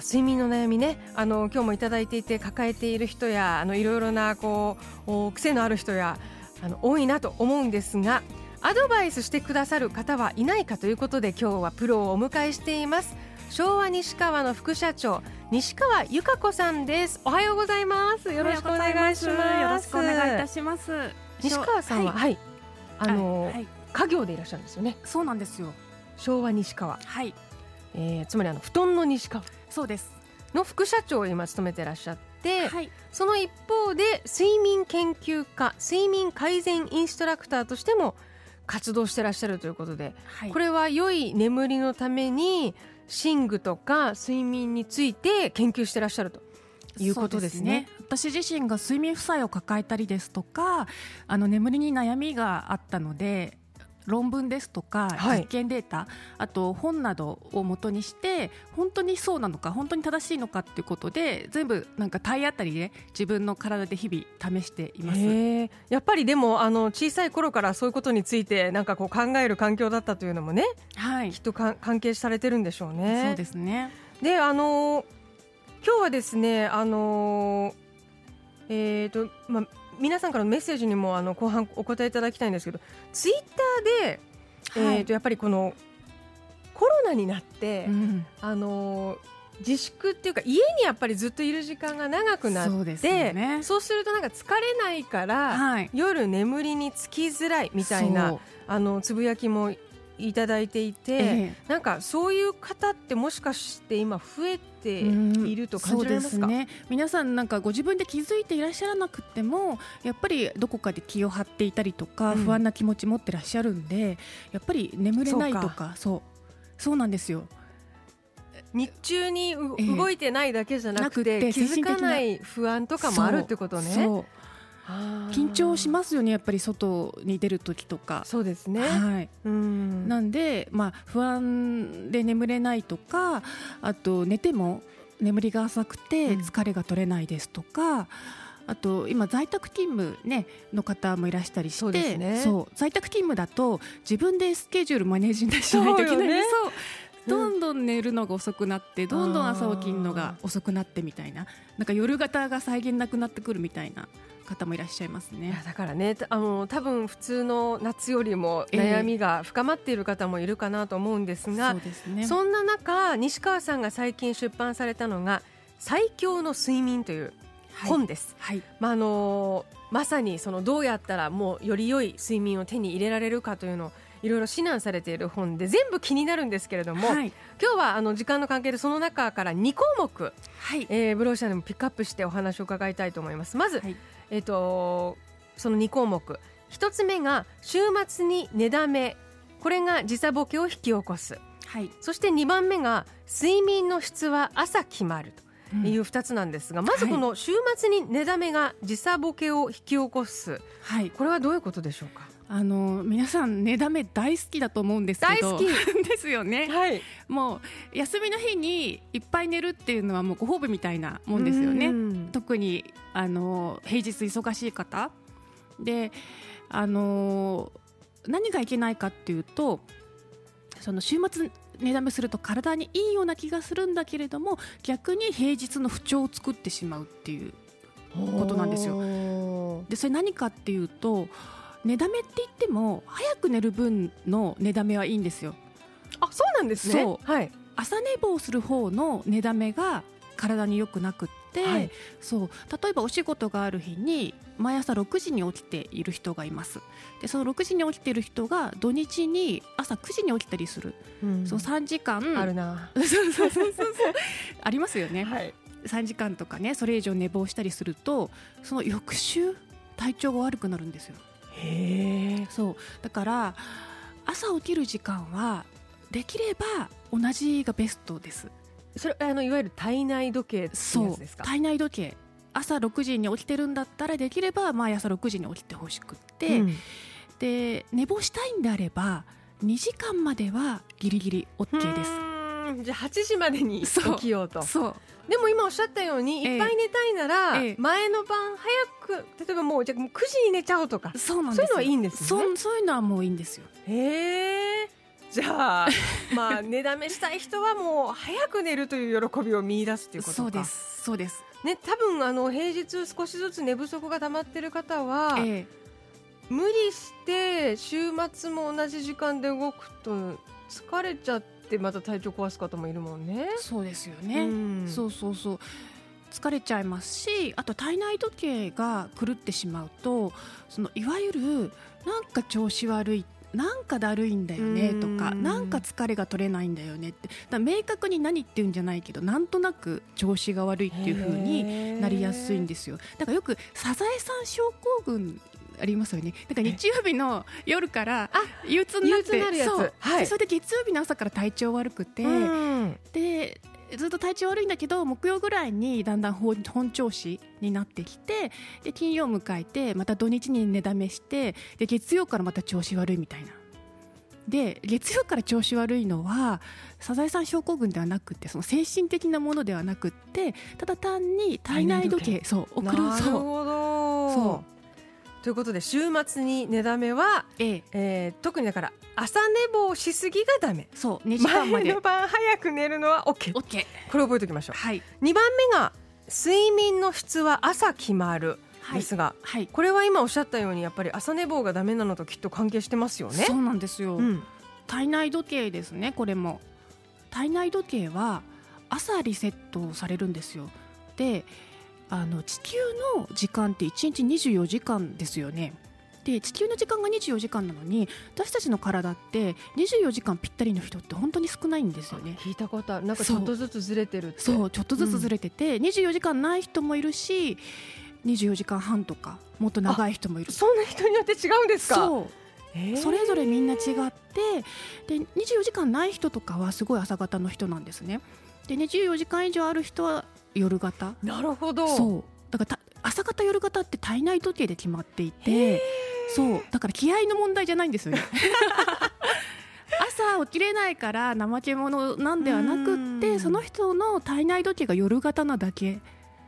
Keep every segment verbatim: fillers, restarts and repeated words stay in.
睡眠の悩みね、あの今日もいただいていて、抱えている人や、あのいろいろなこう癖のある人やあの多いなと思うんですが、アドバイスしてくださる方はいないかということで、今日はプロをお迎えしています。昭和西川の副社長、西川由香子さんです。おはようございます。よろしくお願いします。よろしくお願いいたします。西川さんは、はい、はい、あの、はい、家業でいらっしゃるんですよね。そうなんですよ。昭和西川、はい、えー、つまりあの布団の西川、そうですの副社長を今務めてらっしゃって、はい、その一方で睡眠研究家、睡眠改善インストラクターとしても活動してらっしゃるということで、はい、これは良い眠りのために寝具とか睡眠について研究してらっしゃるということです ね, ですね。私自身が睡眠負債を抱えたりですとか、あの眠りに悩みがあったので、論文ですとか実験データ、はい、あと本などを元にして、本当にそうなのか、本当に正しいのかということで、全部なんか体当たりで自分の体で日々試しています。へ、やっぱりでもあの小さい頃からそういうことについてなんかこう考える環境だったというのもね、はい、きっと関係されてるんでしょうね。そうですね。で、あの今日はですね、あの、えーとまあ皆さんからのメッセージにもあの後半お答えいただきたいんですけど、ツイッターで、はい、えー、とやっぱりこのコロナになって、うん、あの自粛っていうか、家にやっぱりずっといる時間が長くなって、そうですね、そうするとなんか疲れないから、はい、夜眠りにつきづらいみたいなあのつぶやきもいただいていて、ええ、なんかそういう方ってもしかして今増えていると感じられますか？うん、そうですね。皆さんなんかご自分で気づいていらっしゃらなくても、やっぱりどこかで気を張っていたりとか、不安な気持ち持ってらっしゃるんで、うん、やっぱり眠れないとか、そうそう、そうなんですよ。日中に、えー、動いてないだけじゃなくて、なくて気づかない不安とかもあるってことね。そうそう、緊張しますよね、やっぱり外に出るときとか。そうですね、はい、うん、なんで、まあ、不安で眠れないとか、あと寝ても眠りが浅くて疲れが取れないですとか、うん、あと今在宅勤務、ね、の方もいらしたりして、そうですね、そう、在宅勤務だと自分でスケジュールマネージしないといけない。そうどんどん寝るのが遅くなって、どんどん朝起きるのが遅くなってみたいな、なんか夜型が際限なくなってくるみたいな方もいらっしゃいますね。いやだからね、あの多分普通の夏よりも悩みが深まっている方もいるかなと思うんですが、えー そ, うですね、そんな中、西川さんが最近出版されたのが最強の睡眠という本です、はいはい、まあ、あのまさにそのどうやったらもうより良い睡眠を手に入れられるかというのをいろいろ指南されている本で、全部気になるんですけれども、はい、今日はあの時間の関係でその中からにこうもく、はい、えー、ブローシャンでもピックアップしてお話を伺いたいと思います。まず、はい、えー、とそのにこうもく、ひとつめが週末に寝だめ、これが時差ボケを引き起こす、はい、そしてにばんめが睡眠の質は朝決まるというふたつなんですが、うん、まずこの週末に寝だめが時差ボケを引き起こす、はい、これはどういうことでしょうか？あの皆さん寝だめ大好きだと思うんですけど、大好きですよね、はい、もう休みの日にいっぱい寝るっていうのはもうご褒美みたいなもんですよね。特にあの平日忙しい方で、あの何がいけないかっていうと、その週末寝だめすると体にいいような気がするんだけれども、逆に平日の不調を作ってしまうっていうことなんですよ。でそれ何かっていうと、寝だめって言っても早く寝る分の寝だめはいいんですよ。あ、そうなんですね。そう、はい、朝寝坊する方の寝だめが体に良くなくって、はい、そう、例えばお仕事がある日に毎朝ろくじに起きている人がいます。でそのろくじに起きている人が土日に朝くじに起きたりする、うん、そうさんじかんあるなそうそうそうそうありますよね、はい、さんじかんとかね、それ以上寝坊したりすると、その翌週体調が悪くなるんですよ。へ、そうだから朝起きる時間はできれば同じがベストです。それあのいわゆる体内時計ってやつですか？そう、体内時計、朝ろくじに起きてるんだったらできれば毎朝ろくじに起きてほしくって、うん、で寝坊したいんであればにじかんまではギリギリ OK です。じゃあはちじまでに起きようと。そうそう。でも今おっしゃったように、えー、いっぱい寝たいなら、えー、前の晩早く、例えばもうじゃあくじに寝ちゃおうとか。そうなんです。そういうのはいいんですよね。そ, そういうのはもういいんですよ。へえー。じゃあ、まあ、寝だめしたい人はもう早く寝るという喜びを見出すということか。そうです、そうです、ね、多分あの平日少しずつ寝不足が溜まっている方は、ええ、無理して週末も同じ時間で動くと疲れちゃってまた体調壊す方もいるもんね。そうですよね、うん、そうそうそう、疲れちゃいますし、あと体内時計が狂ってしまうと、そのいわゆるなんか調子悪い、なんかだるいんだよねとか、なんか疲れが取れないんだよねって、だ明確に何って言うんじゃないけど、なんとなく調子が悪いっていう風になりやすいんですよ。だからよくサザエさん症候群ありますよね。だから日曜日の夜から憂鬱になってなるやつ。 そう、はい、それで月曜日の朝から体調悪くて、でずっと体調悪いんだけど、木曜ぐらいにだんだん本調子になってきて、で金曜迎えてまた土日に寝だめして、で月曜からまた調子悪いみたいな。で月曜から調子悪いのはサザエさん症候群ではなくて、その精神的なものではなくって、ただ単に体内時計、そう、送る。なるほど。そうということで、週末に寝だめは、えええー、特にだから朝寝坊しすぎがダメ。そう、にじかんまで。前の晩早く寝るのは OK, OK これ覚えておきましょう、はい、にばんめが睡眠の質は朝決まるですが、はいはい、これは今おっしゃったようにやっぱり朝寝坊がダメなのときっと関係してますよね。そうなんですよ、うん、体内時計ですね。これも体内時計は朝リセットされるんですよ。であの地球の時間っていちにちにじゅうよじかんですよね。で地球の時間がにじゅうよじかんなのに、私たちの体ってにじゅうよじかんぴったりの人って本当に少ないんですよね。聞いたことある。なんかちょっとずつずれてるって。そう、そうちょっとずつずれてて、うん、にじゅうよじかんない人もいるし、にじゅうよじかんはんとかもっと長い人もいる。そんな人によって違うんですか。そう、えー、それぞれみんな違って、でにじゅうよじかんない人とかはすごい朝型の人なんですね。でにじゅうよじかん以上ある人は夜型。なるほど。そうだから朝型夜型って体内時計で決まっていて、そうだから気合の問題じゃないんですよね。朝起きれないから怠け者なんではなくって、その人の体内時計が夜型なだけ。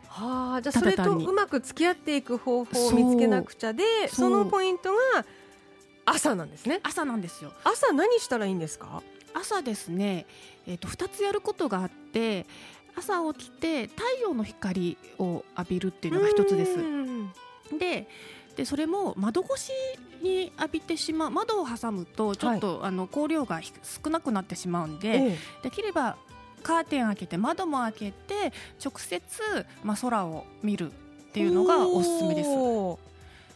はあ、じゃあそれとうまく付き合っていく方法を見つけなくちゃ。で そ, そのポイントが朝なんですね。朝なんですよ。朝何したらいいんですか。朝ですね、えー、とふたつやることがあって、朝起きて太陽の光を浴びるっていうのが一つです。で、でそれも窓越しに浴びてしまう。窓を挟むとちょっと、はい、あの光量が少なくなってしまうんで、できればカーテン開けて窓も開けて直接、まあ、空を見るっていうのがおすすめです。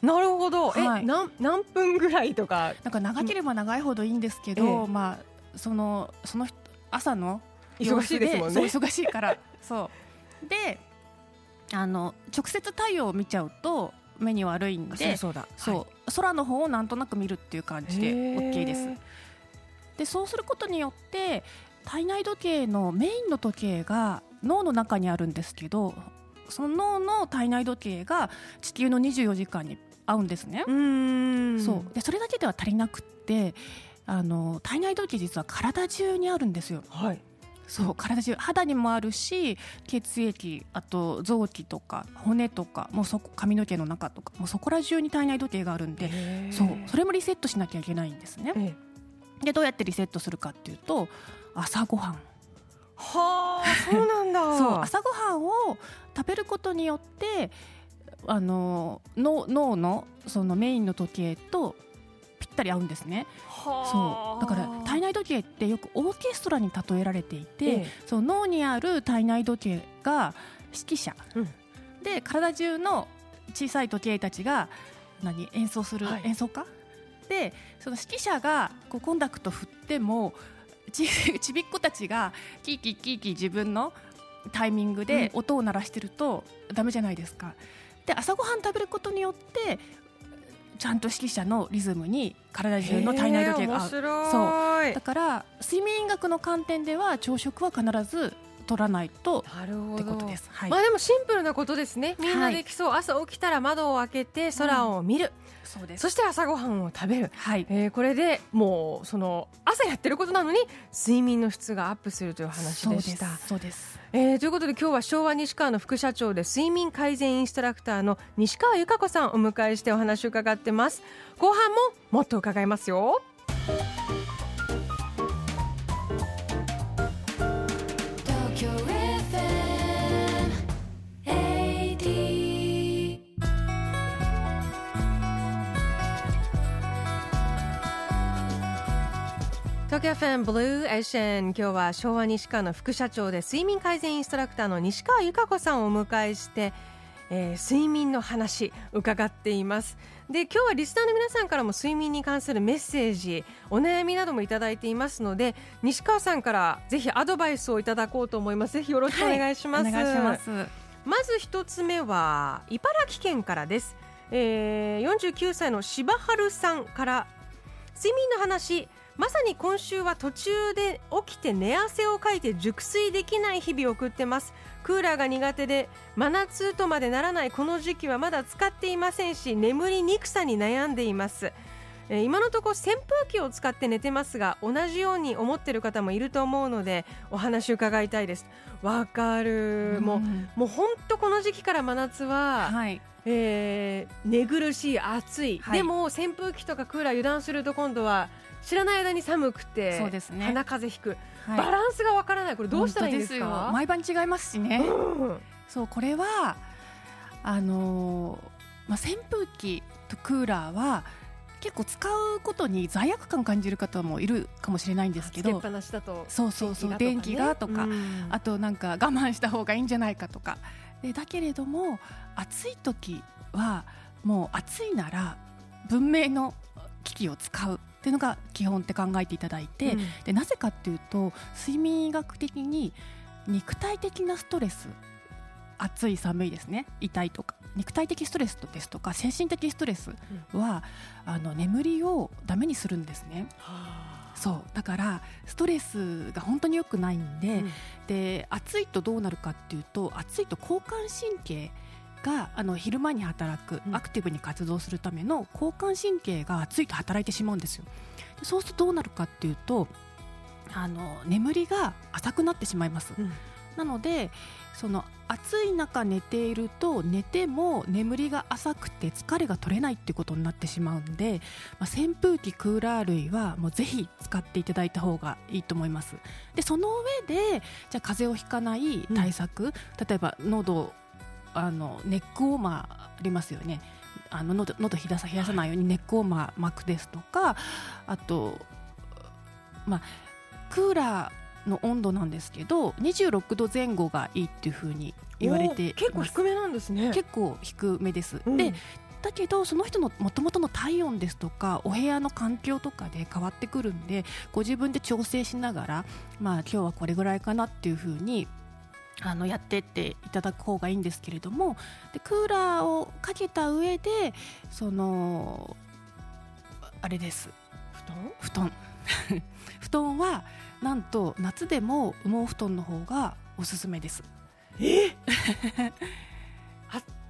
なるほど、はい、え 何, 何分ぐらいとか。なんか長ければ長いほどいいんですけど、まあ、その、その朝の忙しいですもんね。そう忙しいからそうであの直接太陽を見ちゃうと目に悪いんで、そうだ、そう、はい、空の方をなんとなく見るっていう感じで OK です。でそうすることによって体内時計のメインの時計が脳の中にあるんですけど、その脳の体内時計が地球のにじゅうよじかんに合うんですね。うーん、そうでそれだけでは足りなくって、あの体内時計実は体中にあるんですよ。はい、そう体中、肌にもあるし、血液、あと臓器とか骨とか、もうそこ髪の毛の中とか、もうそこら中に体内時計があるんで、そうそれもリセットしなきゃいけないんですね。でどうやってリセットするかっていうと、朝ごはん。はあ、そうなんだ。そう朝ごはんを食べることによって、あの脳 の, の, そのメインの時計とぴったり合うんですね。はそうだから体内時計ってよくオーケストラに例えられていて、ええ、その脳にある体内時計が指揮者、うん、で体中の小さい時計たちが何演奏する、はい、演奏家で、その指揮者がこうコンダクト振っても ち, ちびっ子たちがキーキーキーキー自分のタイミングで音を鳴らしてるとダメじゃないですか。で朝ごはん食べることによってちゃんと指揮者のリズムに体中の体内時計が合う。そうだから睡眠学の観点では朝食は必ず取らないとってことです。はい、まあ、でもシンプルなことですね。みんなできそう、はい、朝起きたら窓を開けて空を見る、うん、そうです。そして朝ごはんを食べる、はい、えー、これでもうその朝やってることなのに睡眠の質がアップするという話でした。そうです。えー、ということで今日は昭和西川の副社長で睡眠改善インストラクターの西川由香子さんをお迎えしてお話を伺ってます。後半ももっと伺いますよ。東京 エフエム ブルーエーシェン、今日は昭和西川の副社長で睡眠改善インストラクターの西川由香子さんをお迎えして、えー、睡眠の話伺っています。で、今日はリスナーの皆さんからも睡眠に関するメッセージ、お悩みなどもいただいていますので、西川さんからぜひアドバイスをいただこうと思います。ぜひよろしくお願いします。はい、お願いします。まず一つ目は茨城県からです。えー、よんじゅうきゅうさいの柴春さんから、睡眠の話、まさに今週は途中で起きて寝汗をかいて熟睡できない日々を送ってます。クーラーが苦手で真夏とまでならないこの時期はまだ使っていませんし、眠りにくさに悩んでいます。えー、今のところ扇風機を使って寝てますが、同じように思っている方もいると思うのでお話を伺いたいです。わかる。もう、もう本当この時期から真夏は、はい、えー、寝苦しい、暑い、はい、でも扇風機とかクーラー油断すると今度は知らない間に寒くて、そうですね、鼻風邪ひく、はい、バランスがわからない。これどうしたらいいですか？本当ですよ。毎晩違いますしね。うん、そうこれはあのーまあ、扇風機とクーラーは結構使うことに罪悪感感じる方もいるかもしれないんですけど、つけっぱなしだと、そうそうそう、電気がとか、ね、うん、あとなんか我慢した方がいいんじゃないかとかで、だけれども暑い時はもう暑いなら文明の機器を使うっていうのが基本って考えていただいて、うん、でなぜかっていうと睡眠医学的に肉体的なストレス、暑い寒いですね、痛いとか肉体的ストレスですとか精神的ストレスは、うん、あの眠りをダメにするんですね。そうだからストレスが本当に良くないんで、うん、で暑いとどうなるかっていうと、暑いと交感神経があの昼間に働く、アクティブに活動するための交感神経が暑いと働いてしまうんですよ。でそうするとどうなるかっていうと、あの眠りが浅くなってしまいます。うん、なのでその暑い中寝ていると、寝ても眠りが浅くて疲れが取れないっていうことになってしまうんで、まあ、扇風機クーラー類はもうぜひ使っていただいた方がいいと思います。でその上でじゃあ風邪をひかない対策、うん、例えば喉、あのネックウォーマーありますよね。あの 喉, 喉冷やさないようにネックウォーマー巻くですとか、あと、まあ、クーラーの温度なんですけどにじゅうろくどぜん後がいいっていう風に言われています。結構低めなんですね。結構低めです、うん、でだけどその人の元々の体温ですとかお部屋の環境とかで変わってくるんで、ご自分で調整しながら、まあ、今日はこれぐらいかなっていう風にあのやってっていただく方がいいんですけれども、でクーラーをかけた上でそのあれです、布団布団布団はなんと夏でも羽毛布団の方がおすすめです。え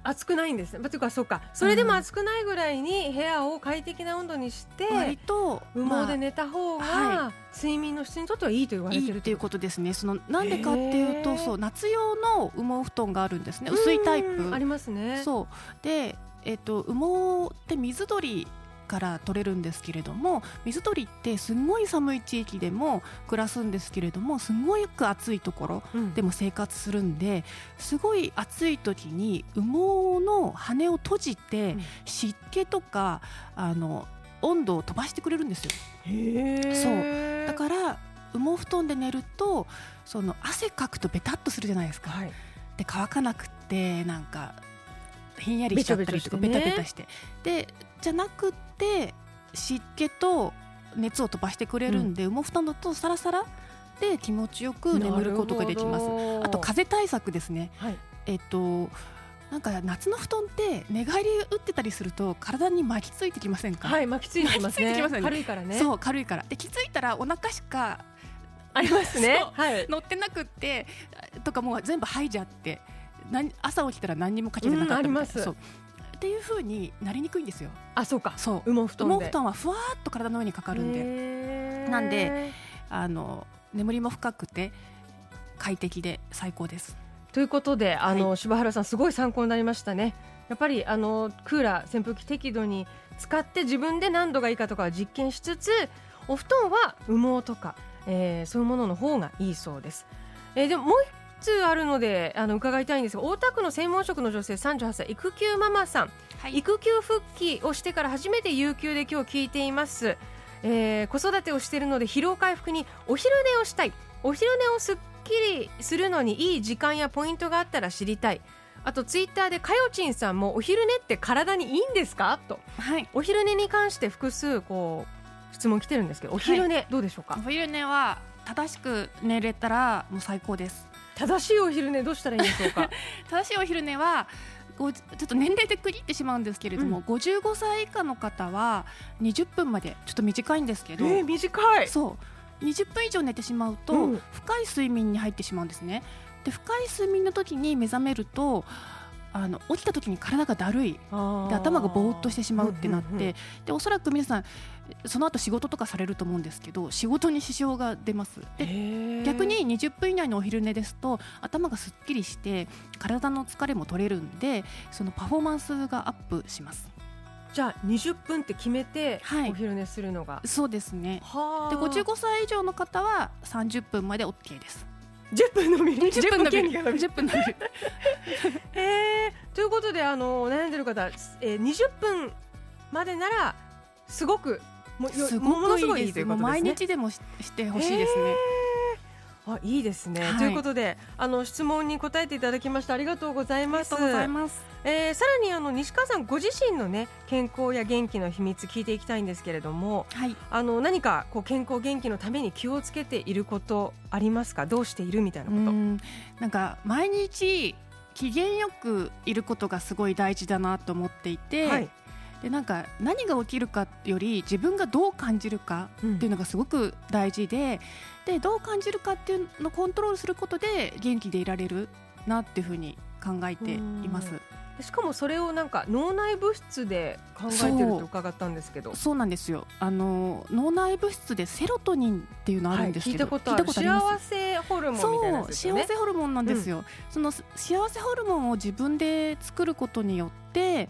暑くないんですね。というかそうか、それでも暑くないぐらいに部屋を快適な温度にして、うん、割と羽毛で寝た方が、まあはい、睡眠の質にとってはいいと言われてるいいっていうことですね。そのなんでかっていうと、そう夏用の羽毛布団があるんですね。薄いタイプありますね。そうで、えーと、羽毛って水鳥から取れるんですけれども、水鳥ってすごい寒い地域でも暮らすんですけれども、すごく暑いところでも生活するんで、うん、すごい暑い時に羽毛の羽を閉じて湿気とかあの温度を飛ばしてくれるんですよ。へー。そうだから羽毛布団で寝るとその汗かくとベタッとするじゃないですか、はい、で乾かなくてなんかひんやりしちゃったりとかベタベタして、でじゃなくて湿気と熱を飛ばしてくれるんで、羽毛布団だとサラサラで気持ちよく眠ることができます。あと風対策ですね、はい、えっと、なんか夏の布団って寝返り打ってたりすると体に巻きついてきませんか？はい、巻きついてきますね。軽いからね。そう軽いからで気づいたらお腹しかありますね、はい、乗ってなくってとかもう全部剥いじゃって朝起きたら何にもかけてなかったみたいな、うん、あります。そうっていう風になりにくいんですよ。あ、そうか。そう、羽毛布団で。羽毛布団はふわっと体の上にかかるんで、なんであの眠りも深くて快適で最高ですということで、あの、はい、柴原さんすごい参考になりましたね。やっぱりあのクーラー扇風機適度に使って自分で何度がいいかとかは実験しつつ、お布団は羽毛とか、えー、そういうものの方がいいそうです、えー、でももう一つあるのであの伺いたいんですが、大田区の専門職の女性さんじゅうはっさい育休ママさん、はい、育休復帰をしてから初めて有給で今日聞いています、えー、子育てをしているので疲労回復にお昼寝をしたい、お昼寝をすっきりするのにいい時間やポイントがあったら知りたい。あとツイッターでかよちんさんもお昼寝って体にいいんですかと、はい、お昼寝に関して複数こう質問来てるんですけど、お昼寝どうでしょうか、はい、お昼寝は正しく寝れたらもう最高です。正しいお昼寝どうしたらいいんでしょうか正しいお昼寝はちょっと年齢で区切ってしまうんですけれども、うん、ごじゅうごさい以下の方はにじゅっぷんまでちょっと短いんですけど、えー、短い。そうにじゅっぷん以上寝てしまうと、うん、深い睡眠に入ってしまうんですね。で深い睡眠の時に目覚めるとあの起きた時に体がだるいで頭がぼーっとしてしまうってなって、うんうんうん、でおそらく皆さんその後仕事とかされると思うんですけど仕事に支障が出ます。で逆ににじゅっぷん以内のお昼寝ですと頭がすっきりして体の疲れも取れるんでそのパフォーマンスがアップします。じゃあにじゅっぷんって決めてお昼寝するのが、はい、そうですね。はでごじゅうごさい以上の方はさんじゅっぷんまで OK です。じゅっぷんのみじゅっぷんの権利が伸びるということであの悩んでる方、えー、にじゅっぷんまでならすごく も, すごくいいものすごいいいということですね。もう毎日でも し, してほしいですね、えー、あいいですね、はい、ということであの質問に答えていただきました。ありがとうございます。さらにあの西川さんご自身の、ね、健康や元気の秘密聞いていきたいんですけれども、はい、あの何かこう健康元気のために気をつけていることありますか。どうしているみたいなこと。うんなんか毎日機嫌よくいることがすごい大事だなと思っていて、はい、でなんか何が起きるかより自分がどう感じるかっていうのがすごく大事で、うん、でどう感じるかっていうのをコントロールすることで元気でいられるなっていうふうに考えています。しかもそれをなんか脳内物質で考えてると伺ったんですけど。そう、そうなんですよ。あの脳内物質でセロトニンっていうのあるんですけど、はい、聞いたことある。幸せホルモンみたいなやつですよね。そう幸せホルモンなんですよ、うん、その幸せホルモンを自分で作ることによって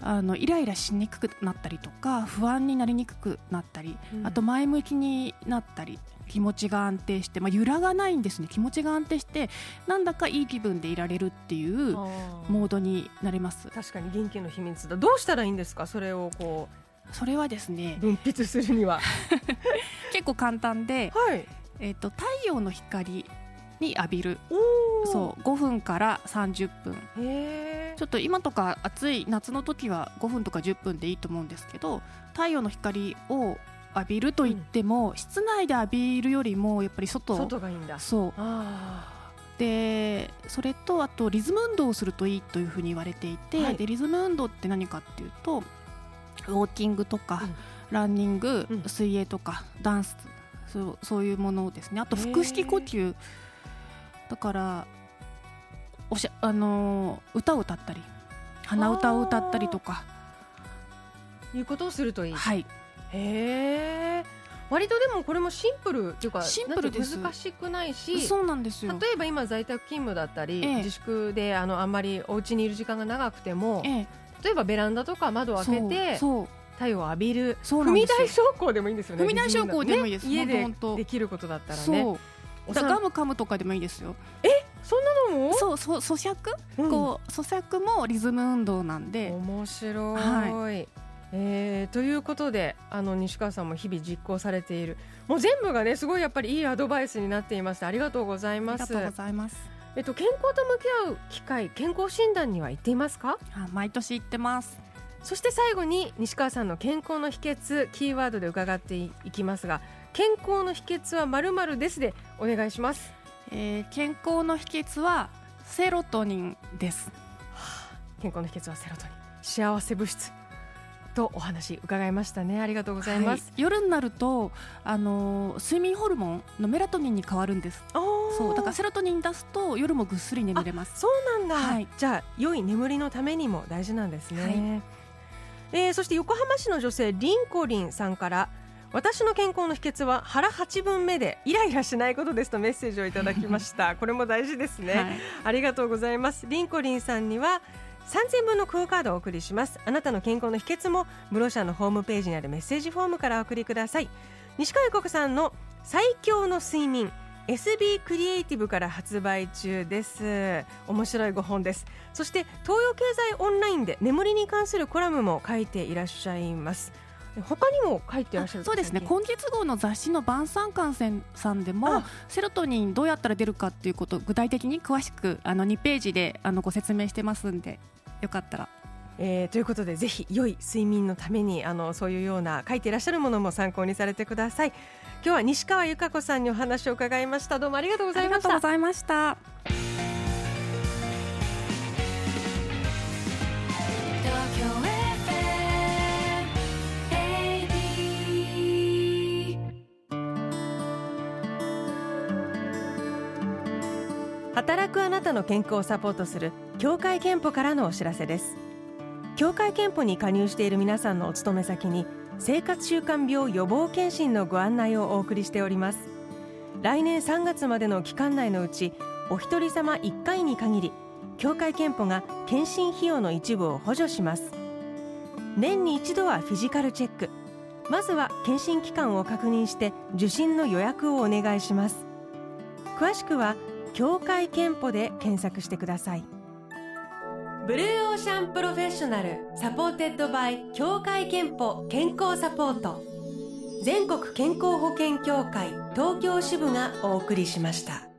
あのイライラしにくくなったりとか不安になりにくくなったり、うん、あと前向きになったり気持ちが安定して、まあ、揺らがないんですね。気持ちが安定してなんだかいい気分でいられるっていうモードになれます。確かに元気の秘密だ。どうしたらいいんですか。それをこうそれはですね分泌するには結構簡単で、はいえーと、太陽の光に浴びる。おそうごふんからさんじゅっぷん。へちょっと今とか暑い夏の時はごふんとかじゅっぷんでいいと思うんですけど、太陽の光を浴びると言っても、うん、室内で浴びるよりもやっぱり 外, 外がいいんだ。そうあでそれとあとリズム運動をするといいというふうに言われていて、はい、でリズム運動って何かっていうとウォーキングとか、うん、ランニング、うん、水泳とかダンスそ う, そういうものですね。あと腹式呼吸だからおしゃ、あのー、歌を歌ったり鼻歌を歌ったりとかいうことをするといい。はいへー割とでもこれもシンプルというかシンプルです。難しくないしそうなんですよ。例えば今在宅勤務だったり、ええ、自粛で あのあんまりお家にいる時間が長くても、ええ、例えばベランダとか窓を開けてそうそう太陽を浴びる踏み台昇降でもいいんですよね。踏み台昇降でもいいです、ね、家でできることだったらねそうだガム噛むとかでもいいですよ。えそんなのもそうそ咀嚼、うん、こう咀嚼もリズム運動なんで面白い、はいえー、ということであの西川さんも日々実行されているもう全部がねすごいやっぱりいいアドバイスになっていましてありがとうございます。ありがとうございます。えっと、健康と向き合う機会健康診断には行っていますか。あ毎年行ってます。そして最後に西川さんの健康の秘訣キーワードで伺っていきますが健康の秘訣は〇〇ですでお願いします、えー、健康の秘訣はセロトニンです、はあ、健康の秘訣はセロトニン幸せ物質とお話伺いましたね。ありがとうございます、はい、夜になるとあの睡眠ホルモンのメラトニンに変わるんです。そうだからセロトニン出すと夜もぐっすり眠れます。そうなんだ、はい、じゃあ良い眠りのためにも大事なんですね、はい。えー、そして横浜市の女性リンコリンさんから、私の健康の秘訣は腹はちぶんめでイライラしないことですとメッセージをいただきましたこれも大事ですね、はい、ありがとうございます。リンコリンさんにはさんぜんぶんのクオカードをお送りします。あなたの健康の秘訣もブロ社のホームページにあるメッセージフォームからお送りください。西川由紀子さんの最強の睡眠、 エスビー クリエイティブから発売中です。面白いごほんです。そして東洋経済オンラインで眠りに関するコラムも書いていらっしゃいます。他にも書いてらっしゃる。そうですね、今月号の雑誌の晩餐館さんでもセロトニンどうやったら出るかということを具体的に詳しくあのにページであのご説明してますんで、よかったら、えー、ということでぜひ良い睡眠のためにあのそういうような書いていらっしゃるものも参考にされてください。今日は西川由香子さんにお話を伺いました。どうもありがとうございました。ありがとうございました。働くあなたの健康をサポートする協会憲法からのお知らせです。協会憲法に加入している皆さんのお勤め先に生活習慣病予防検診のご案内をお送りしております。来年さんがつまでの期間内のうちお一人様いっかいに限り、協会憲法が検診費用の一部を補助します。年に一度はフィジカルチェック、まずは検診期間を確認して受診の予約をお願いします。詳しくは協会憲法で検索してください。ブルーオーシャンプロフェッショナルサポーテッドバイ協会憲法健康サポート、全国健康保険協会東京支部がお送りしました。